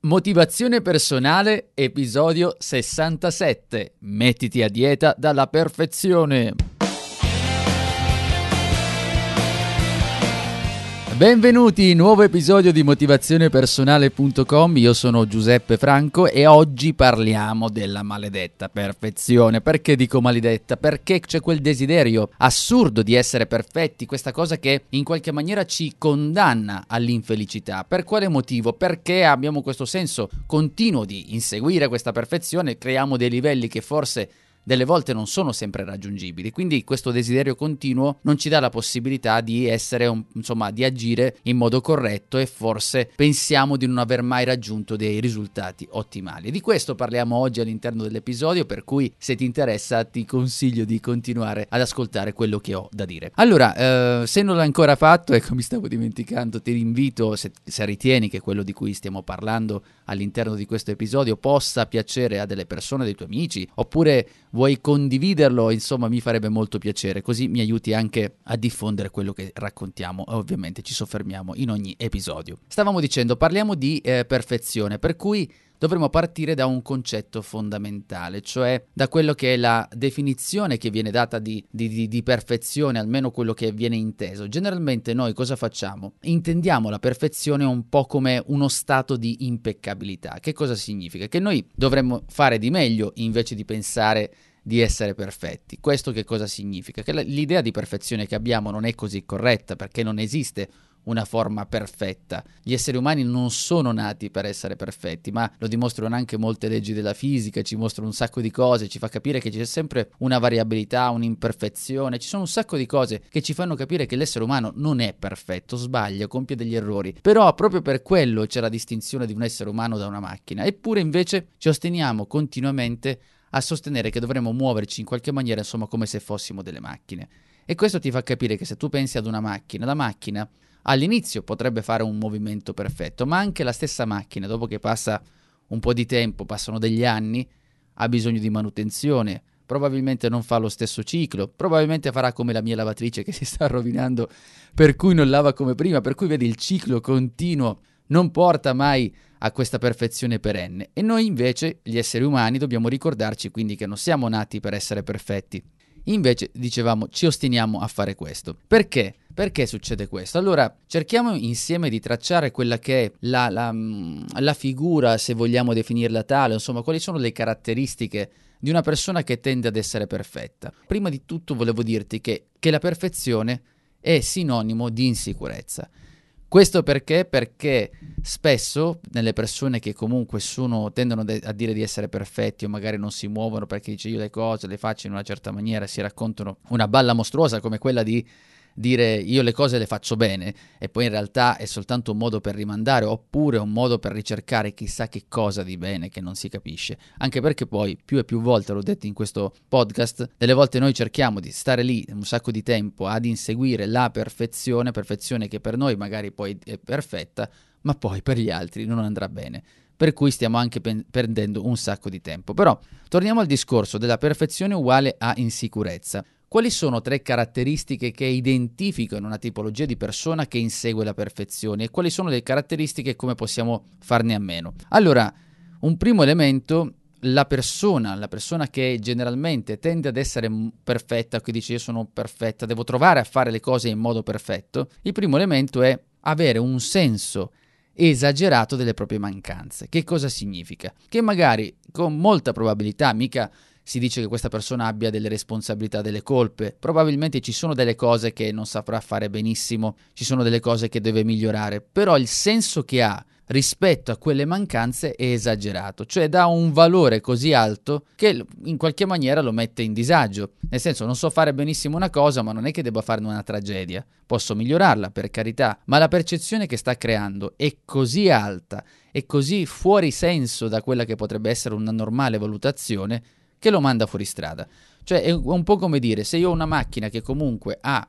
Motivazione personale, episodio 67. Mettiti a dieta dalla perfezione. Benvenuti, nuovo episodio di motivazionepersonale.com. Io sono Giuseppe Franco e oggi parliamo della maledetta perfezione. Perché dico maledetta? Perché c'è quel desiderio assurdo di essere perfetti, questa cosa che in qualche maniera ci condanna all'infelicità. Per quale motivo? Perché abbiamo questo senso continuo di inseguire questa perfezione, creiamo dei livelli che forse delle volte non sono sempre raggiungibili, quindi questo desiderio continuo non ci dà la possibilità di essere, di agire in modo corretto, e forse pensiamo di non aver mai raggiunto dei risultati ottimali. Di questo parliamo oggi all'interno dell'episodio, per cui se ti interessa ti consiglio di continuare ad ascoltare quello che ho da dire. Allora, se non l'hai ancora fatto, mi stavo dimenticando, ti invito, se ritieni che quello di cui stiamo parlando all'interno di questo episodio possa piacere a delle persone, dei tuoi amici, oppure vuoi condividerlo, mi farebbe molto piacere, così mi aiuti anche a diffondere quello che raccontiamo. Ovviamente ci soffermiamo in ogni episodio. Stavamo dicendo, parliamo di perfezione, per cui dovremmo partire da un concetto fondamentale, cioè da quello che è la definizione che viene data di perfezione, almeno quello che viene inteso. Generalmente noi cosa facciamo? Intendiamo la perfezione un po' come uno stato di impeccabilità. Che cosa significa? Che noi dovremmo fare di meglio invece di pensare di essere perfetti. Questo che cosa significa? Che l'idea di perfezione che abbiamo non è così corretta, perché non esiste una forma perfetta. Gli esseri umani non sono nati per essere perfetti, ma lo dimostrano anche molte leggi della fisica, ci mostrano un sacco di cose, ci fa capire che c'è sempre una variabilità, un'imperfezione, ci sono un sacco di cose che ci fanno capire che l'essere umano non è perfetto, sbaglia, compie degli errori. Però proprio per quello c'è la distinzione di un essere umano da una macchina. Eppure invece ci osteniamo continuamente a sostenere che dovremmo muoverci in qualche maniera, come se fossimo delle macchine. E questo ti fa capire che se tu pensi ad una macchina, la macchina all'inizio potrebbe fare un movimento perfetto, ma anche la stessa macchina, dopo che passa un po' di tempo, passano degli anni, ha bisogno di manutenzione, probabilmente non fa lo stesso ciclo, probabilmente farà come la mia lavatrice che si sta rovinando, per cui non lava come prima, per cui vedi il ciclo continuo non porta mai a questa perfezione perenne. E noi invece, gli esseri umani, dobbiamo ricordarci quindi che non siamo nati per essere perfetti. Invece, dicevamo, ci ostiniamo a fare questo. Perché? Perché succede questo? Allora, cerchiamo insieme di tracciare quella che è la figura, se vogliamo definirla tale, quali sono le caratteristiche di una persona che tende ad essere perfetta. Prima di tutto volevo dirti che la perfezione è sinonimo di insicurezza. Questo perché? Perché spesso nelle persone che comunque tendono a dire di essere perfetti, o magari non si muovono perché dice io le cose le faccio in una certa maniera, si raccontano una balla mostruosa come quella di dire io le cose le faccio bene, e poi in realtà è soltanto un modo per rimandare, oppure un modo per ricercare chissà che cosa di bene che non si capisce. Anche perché poi più e più volte, l'ho detto in questo podcast, delle volte noi cerchiamo di stare lì un sacco di tempo ad inseguire la perfezione che per noi magari poi è perfetta, ma poi per gli altri non andrà bene, per cui stiamo anche perdendo un sacco di tempo. Però torniamo al discorso della perfezione uguale a insicurezza. Quali sono tre caratteristiche che identificano una tipologia di persona che insegue la perfezione, e quali sono le caratteristiche e come possiamo farne a meno? Allora, un primo elemento, la persona che generalmente tende ad essere perfetta, che dice io sono perfetta, devo trovare a fare le cose in modo perfetto. Il primo elemento è avere un senso esagerato delle proprie mancanze. Che cosa significa? Che magari con molta probabilità, mica si dice che questa persona abbia delle responsabilità, delle colpe. Probabilmente ci sono delle cose che non saprà fare benissimo, ci sono delle cose che deve migliorare, però il senso che ha rispetto a quelle mancanze è esagerato, cioè dà un valore così alto che in qualche maniera lo mette in disagio. Nel senso, non so fare benissimo una cosa, ma non è che debba farne una tragedia, posso migliorarla, per carità, ma la percezione che sta creando è così alta e così fuori senso da quella che potrebbe essere una normale valutazione, che lo manda fuori strada. Cioè è un po' come dire, se io ho una macchina che comunque ha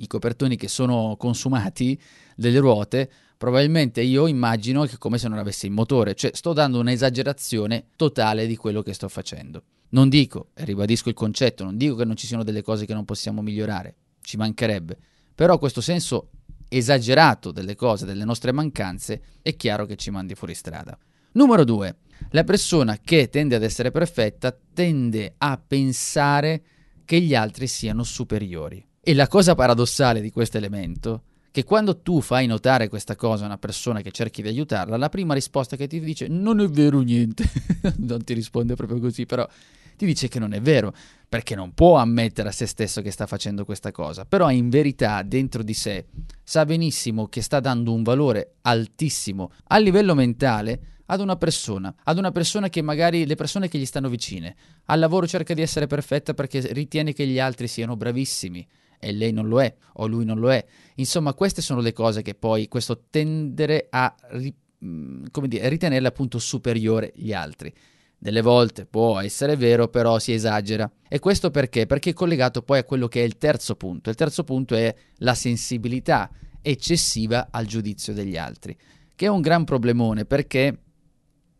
i copertoni che sono consumati delle ruote, probabilmente io immagino che è come se non avessi il motore, cioè sto dando un'esagerazione totale di quello che sto facendo. Non dico, e ribadisco il concetto, non dico che non ci siano delle cose che non possiamo migliorare, ci mancherebbe, però questo senso esagerato delle cose, delle nostre mancanze, è chiaro che ci mandi fuori strada. Numero 2. La persona che tende ad essere perfetta tende a pensare che gli altri siano superiori. E la cosa paradossale di questo elemento è che quando tu fai notare questa cosa a una persona che cerchi di aiutarla, la prima risposta che ti dice non è vero niente, non ti risponde proprio così, però ti dice che non è vero, perché non può ammettere a se stesso che sta facendo questa cosa, però in verità dentro di sé sa benissimo che sta dando un valore altissimo a livello mentale ad una persona che magari le persone che gli stanno vicine. Al lavoro cerca di essere perfetta perché ritiene che gli altri siano bravissimi e lei non lo è o lui non lo è. Insomma, queste sono le cose che poi questo tendere a ritenerla appunto superiore agli altri. Delle volte può essere vero, però si esagera. E questo perché? Perché è collegato poi a quello che è il terzo punto. Il terzo punto è la sensibilità eccessiva al giudizio degli altri, che è un gran problemone perché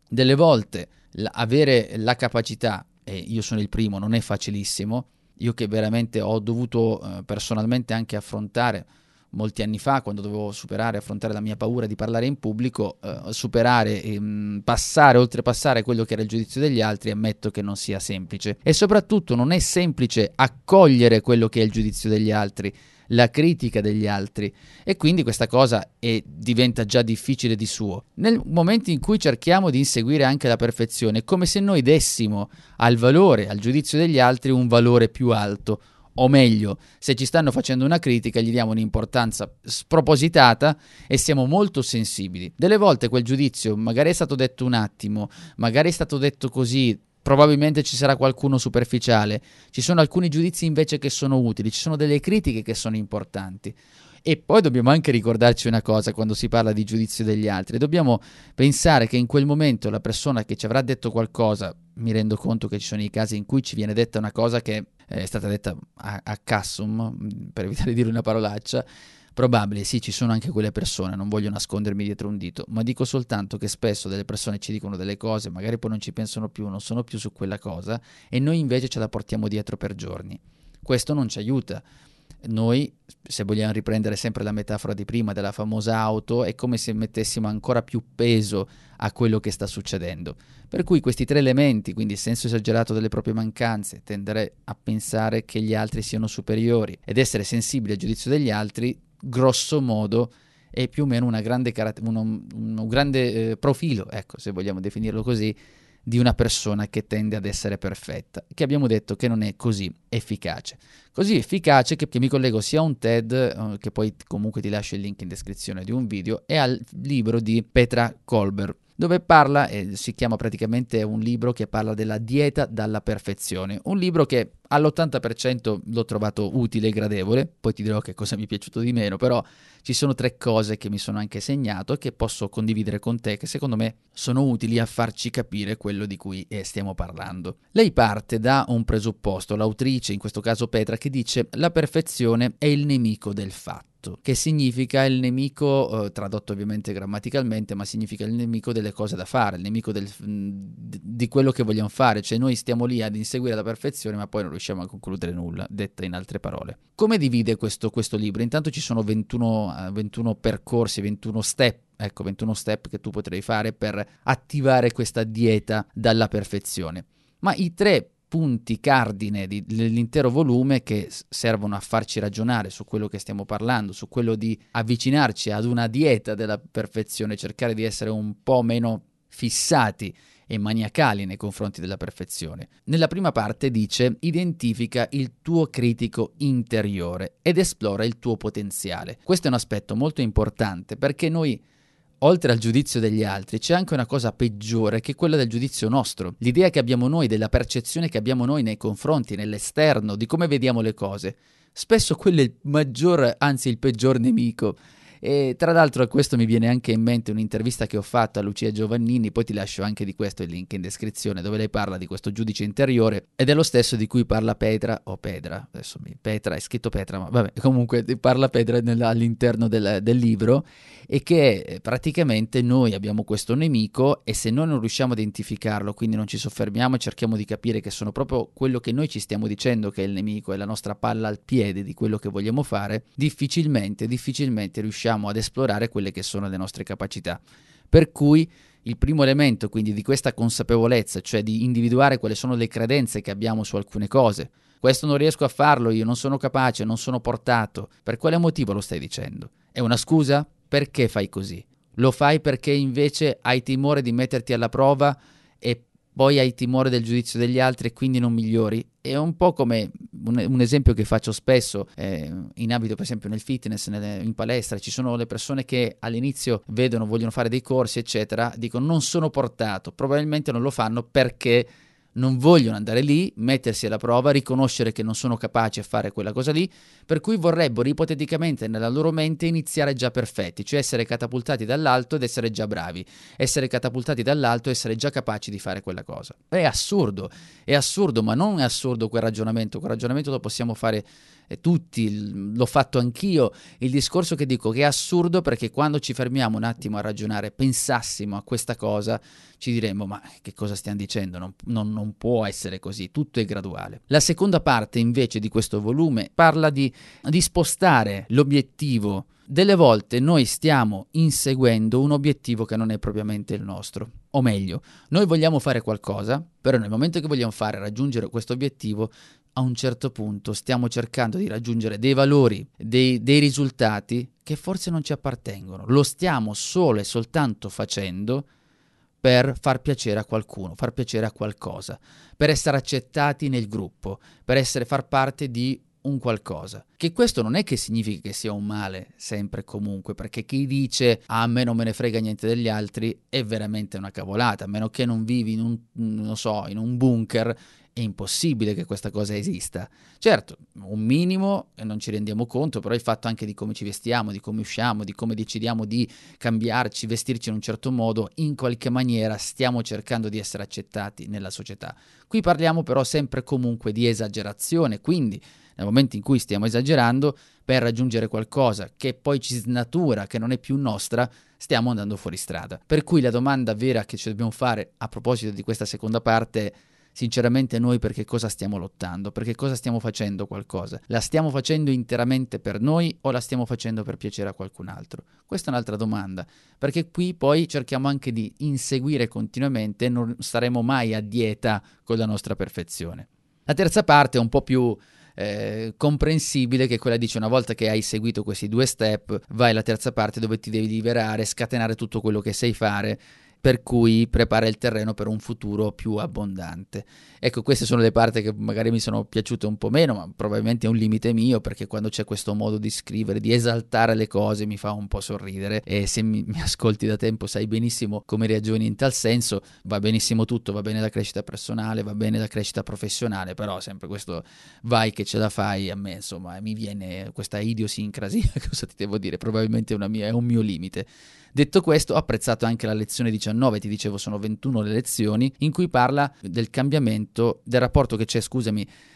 delle volte avere la capacità, e io sono il primo, non è facilissimo, io che veramente ho dovuto personalmente anche affrontare molti anni fa, quando dovevo affrontare la mia paura di parlare in pubblico, oltrepassare quello che era il giudizio degli altri, ammetto che non sia semplice. E soprattutto non è semplice accogliere quello che è il giudizio degli altri, la critica degli altri, e quindi questa cosa diventa già difficile di suo. Nel momento in cui cerchiamo di inseguire anche la perfezione, è come se noi dessimo al giudizio degli altri un valore più alto, o meglio, se ci stanno facendo una critica gli diamo un'importanza spropositata e siamo molto sensibili. Delle volte quel giudizio magari è stato detto un attimo, magari è stato detto così, probabilmente ci sarà qualcuno superficiale, ci sono alcuni giudizi invece che sono utili, ci sono delle critiche che sono importanti. E poi dobbiamo anche ricordarci una cosa quando si parla di giudizio degli altri, dobbiamo pensare che in quel momento la persona che ci avrà detto qualcosa, mi rendo conto che ci sono i casi in cui ci viene detta una cosa che è stata detta a cazzum, per evitare di dire una parolaccia, probabile, sì, ci sono anche quelle persone, non voglio nascondermi dietro un dito, ma dico soltanto che spesso delle persone ci dicono delle cose, magari poi non ci pensano più, non sono più su quella cosa e noi invece ce la portiamo dietro per giorni. Questo non ci aiuta. Noi, se vogliamo riprendere sempre la metafora di prima della famosa auto, è come se mettessimo ancora più peso a quello che sta succedendo. Per cui questi tre elementi, quindi il senso esagerato delle proprie mancanze, tendere a pensare che gli altri siano superiori ed essere sensibili al giudizio degli altri, grosso modo è più o meno un grande profilo, ecco, se vogliamo definirlo così, di una persona che tende ad essere perfetta, che abbiamo detto che non è così efficace. Così efficace che mi collego sia a un TED, che poi comunque ti lascio il link in descrizione di un video, e al libro di Petra Kolber, dove parla, si chiama praticamente un libro che parla della dieta dalla perfezione, un libro che all'80% l'ho trovato utile e gradevole, poi ti dirò che cosa mi è piaciuto di meno, però ci sono tre cose che mi sono anche segnato e che posso condividere con te, che secondo me sono utili a farci capire quello di cui stiamo parlando. Lei parte da un presupposto, l'autrice, in questo caso Petra, che dice la perfezione è il nemico del fatto, che significa il nemico, tradotto ovviamente grammaticalmente, ma significa il nemico delle cose da fare, il nemico di quello che vogliamo fare, cioè noi stiamo lì ad inseguire la perfezione ma poi non riusciamo a concludere nulla, detta in altre parole. Come divide questo libro? Intanto ci sono 21 percorsi, 21 step, 21 step che tu potrei fare per attivare questa dieta dalla perfezione, ma i tre punti cardine dell'intero volume che servono a farci ragionare su quello che stiamo parlando, su quello di avvicinarci ad una dieta della perfezione, cercare di essere un po' meno fissati e maniacali nei confronti della perfezione. Nella prima parte dice: identifica il tuo critico interiore ed esplora il tuo potenziale. Questo è un aspetto molto importante perché noi, oltre al giudizio degli altri, c'è anche una cosa peggiore che è quella del giudizio nostro. L'idea che abbiamo noi, della percezione che abbiamo noi nei confronti, nell'esterno, di come vediamo le cose. Spesso quello è il peggior nemico E tra l'altro a questo mi viene anche in mente un'intervista che ho fatto a Lucia Giovannini, poi ti lascio anche di questo il link in descrizione, dove lei parla di questo giudice interiore ed è lo stesso di cui parla Petra, adesso Petra, è scritto Petra, ma vabbè, comunque parla Petra all'interno del libro, e che praticamente noi abbiamo questo nemico e se noi non riusciamo ad identificarlo, quindi non ci soffermiamo e cerchiamo di capire che sono proprio quello che noi ci stiamo dicendo che è il nemico, è la nostra palla al piede di quello che vogliamo fare, difficilmente riusciamo ad esplorare quelle che sono le nostre capacità. Per cui il primo elemento quindi di questa consapevolezza, cioè di individuare quali sono le credenze che abbiamo su alcune cose, questo non riesco a farlo, io non sono capace, non sono portato, per quale motivo lo stai dicendo? È una scusa? Perché fai così? Lo fai perché invece hai timore di metterti alla prova e poi hai timore del giudizio degli altri e quindi non migliori? È un po' come un esempio che faccio spesso in ambito, per esempio nel fitness, in palestra, ci sono le persone che all'inizio vedono, vogliono fare dei corsi eccetera, dicono non sono portato, probabilmente non lo fanno perché non vogliono andare lì, mettersi alla prova, riconoscere che non sono capaci a fare quella cosa lì, per cui vorrebbero ipoteticamente nella loro mente iniziare già perfetti, cioè essere catapultati dall'alto ed essere già bravi, essere catapultati dall'alto e essere già capaci di fare quella cosa. È assurdo, ma non è assurdo quel ragionamento lo possiamo fare tutti, l'ho fatto anch'io. Il discorso che dico che è assurdo perché quando ci fermiamo un attimo a ragionare, pensassimo a questa cosa, ci diremmo ma che cosa stiamo dicendo, non può essere così, tutto è graduale. La seconda parte invece di questo volume parla di spostare l'obiettivo. Delle volte noi stiamo inseguendo un obiettivo che non è propriamente il nostro, o meglio, noi vogliamo fare qualcosa, però nel momento che vogliamo raggiungere questo obiettivo, a un certo punto stiamo cercando di raggiungere dei valori, dei risultati che forse non ci appartengono, lo stiamo solo e soltanto facendo per far piacere a qualcuno, far piacere a qualcosa, per essere accettati nel gruppo, per far parte di un qualcosa. Che questo non è che significa che sia un male sempre e comunque, perché chi dice a me non me ne frega niente degli altri è veramente una cavolata, a meno che non vivi in un bunker. È impossibile che questa cosa esista. Certo, un minimo non ci rendiamo conto, però il fatto anche di come ci vestiamo, di come usciamo, di come decidiamo di cambiarci, vestirci in un certo modo, in qualche maniera stiamo cercando di essere accettati nella società. Qui parliamo però sempre comunque di esagerazione, quindi nel momento in cui stiamo esagerando per raggiungere qualcosa che poi ci snatura, che non è più nostra, stiamo andando fuori strada. Per cui la domanda vera che ci dobbiamo fare a proposito di questa seconda parte è: sinceramente noi per che cosa stiamo lottando? Per che cosa stiamo facendo qualcosa? La stiamo facendo interamente per noi o la stiamo facendo per piacere a qualcun altro? Questa è un'altra domanda, perché qui poi cerchiamo anche di inseguire continuamente e non saremo mai a dieta con la nostra perfezione. La terza parte è un po' più comprensibile, che quella dice: una volta che hai seguito questi due step, vai alla terza parte dove ti devi liberare, scatenare tutto quello che sai fare, per cui prepara il terreno per un futuro più abbondante. Ecco, queste sono le parti che magari mi sono piaciute un po' meno, ma probabilmente è un limite mio, perché quando c'è questo modo di scrivere, di esaltare le cose, mi fa un po' sorridere, e se mi ascolti da tempo sai benissimo come ragioni in tal senso. Va benissimo tutto, va bene la crescita personale, va bene la crescita professionale, però sempre questo vai che ce la fai, a me insomma mi viene questa idiosincrasia, cosa ti devo dire, probabilmente è un mio limite. Detto questo, ho apprezzato anche la lezione 19, ti dicevo sono 21 le lezioni, in cui parla del cambiamento, del rapporto che c'è,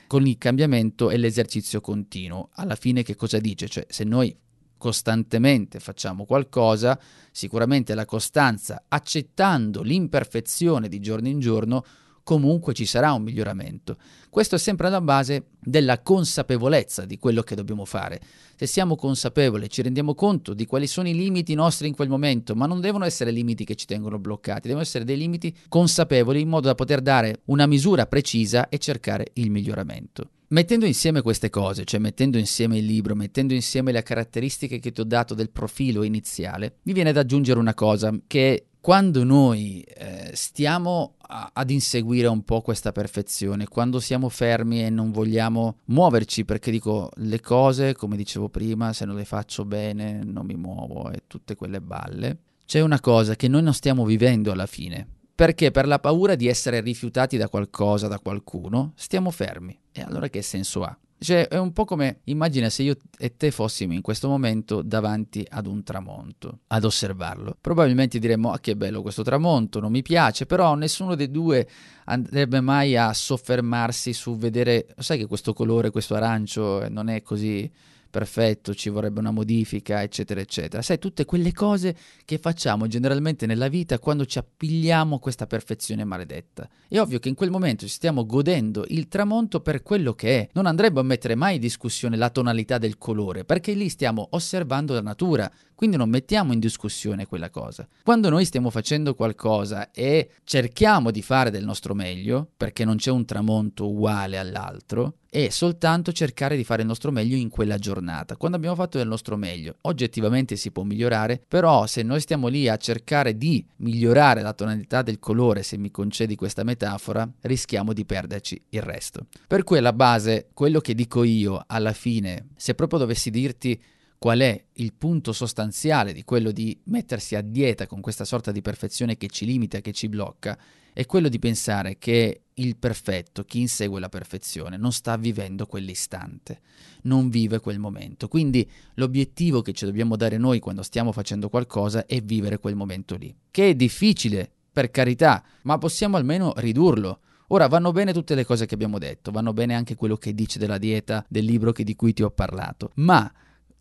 con il cambiamento e l'esercizio continuo. Alla fine che cosa dice? Cioè, se noi costantemente facciamo qualcosa, sicuramente la costanza, accettando l'imperfezione di giorno in giorno, comunque ci sarà un miglioramento. Questo è sempre alla base della consapevolezza di quello che dobbiamo fare. Se siamo consapevoli, ci rendiamo conto di quali sono i limiti nostri in quel momento, ma non devono essere limiti che ci tengono bloccati, devono essere dei limiti consapevoli in modo da poter dare una misura precisa e cercare il miglioramento. Mettendo insieme queste cose, cioè mettendo insieme il libro, mettendo insieme le caratteristiche che ti ho dato del profilo iniziale, mi viene da aggiungere una cosa, che quando noi stiamo ad inseguire un po' questa perfezione, quando siamo fermi e non vogliamo muoverci, perché dico le cose, come dicevo prima, se non le faccio bene non mi muovo e tutte quelle balle, c'è una cosa che noi non stiamo vivendo alla fine, perché per la paura di essere rifiutati da qualcosa, da qualcuno, stiamo fermi. E allora che senso ha? Cioè è un po' come, immagina se io e te fossimo in questo momento davanti ad un tramonto, ad osservarlo. Probabilmente diremmo, ah, che bello questo tramonto, non mi piace, però nessuno dei due andrebbe mai a soffermarsi su vedere, sai che questo colore, questo arancio non è così perfetto, ci vorrebbe una modifica, eccetera, eccetera. Sai, tutte quelle cose che facciamo generalmente nella vita quando ci appigliamo a questa perfezione maledetta. È ovvio che in quel momento ci stiamo godendo il tramonto per quello che è. Non andrebbe a mettere mai in discussione la tonalità del colore, perché lì stiamo osservando la natura, quindi non mettiamo in discussione quella cosa. Quando noi stiamo facendo qualcosa e cerchiamo di fare del nostro meglio, perché non c'è un tramonto uguale all'altro, e soltanto cercare di fare il nostro meglio in quella giornata. Quando abbiamo fatto del nostro meglio, oggettivamente si può migliorare, però se noi stiamo lì a cercare di migliorare la tonalità del colore, se mi concedi questa metafora, rischiamo di perderci il resto. Per cui alla base, quello che dico io alla fine, se proprio dovessi dirti qual è il punto sostanziale di quello di mettersi a dieta con questa sorta di perfezione che ci limita, che ci blocca, è quello di pensare che il perfetto, chi insegue la perfezione, non sta vivendo quell'istante, non vive quel momento. Quindi l'obiettivo che ci dobbiamo dare noi quando stiamo facendo qualcosa è vivere quel momento lì, che è difficile, per carità, ma possiamo almeno ridurlo. Ora, vanno bene tutte le cose che abbiamo detto, vanno bene anche quello che dice della dieta, del libro di cui ti ho parlato, ma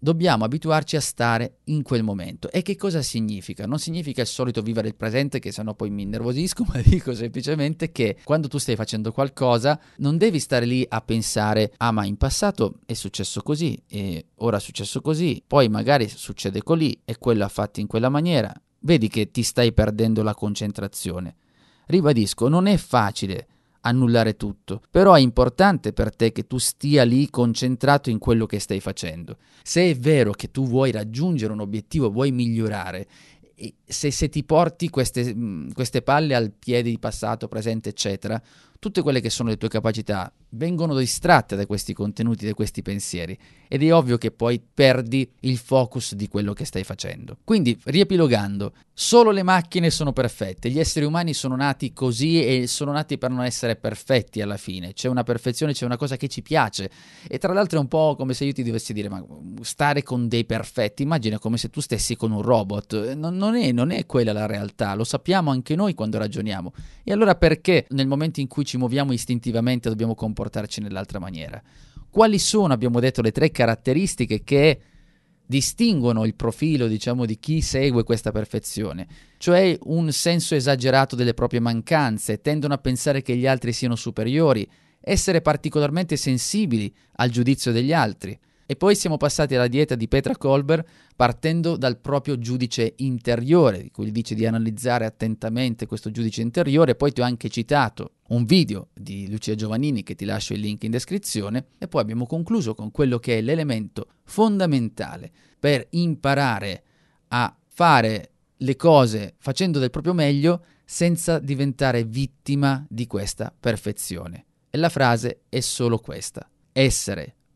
dobbiamo abituarci a stare in quel momento. E che cosa significa? Non significa il solito vivere il presente, che sennò poi mi innervosisco, ma dico semplicemente che quando tu stai facendo qualcosa non devi stare lì a pensare, ah, ma in passato è successo così e ora è successo così, poi magari succede colì e quello ha fatto in quella maniera. Vedi che ti stai perdendo la concentrazione. Ribadisco, non è facile annullare tutto, però è importante per te che tu stia lì concentrato in quello che stai facendo. Se è vero che tu vuoi raggiungere un obiettivo, vuoi migliorare, se ti porti queste palle al piede di passato, presente, eccetera, tutte quelle che sono le tue capacità vengono distratte da questi contenuti, da questi pensieri, ed è ovvio che poi perdi il focus di quello che stai facendo. Quindi, riepilogando, solo le macchine sono perfette, gli esseri umani sono nati così e sono nati per non essere perfetti alla fine. C'è una perfezione, c'è una cosa che ci piace, e tra l'altro è un po' come se io ti dovessi dire, ma stare con dei perfetti, immagina come se tu stessi con un robot, non è quella la realtà, lo sappiamo anche noi quando ragioniamo. E allora perché nel momento in cui ci muoviamo istintivamente dobbiamo comportarci nell'altra maniera? Quali sono, abbiamo detto, le tre caratteristiche che distinguono il profilo, diciamo, di chi segue questa perfezione? Cioè un senso esagerato delle proprie mancanze, tendono a pensare che gli altri siano superiori, essere particolarmente sensibili al giudizio degli altri. E poi siamo passati alla dieta di Petra Kolber partendo dal proprio giudice interiore, di cui dice di analizzare attentamente questo giudice interiore. Poi ti ho anche citato un video di Lucia Giovannini, che ti lascio il link in descrizione, e poi abbiamo concluso con quello che è l'elemento fondamentale per imparare a fare le cose facendo del proprio meglio senza diventare vittima di questa perfezione. E la frase è solo questa: essere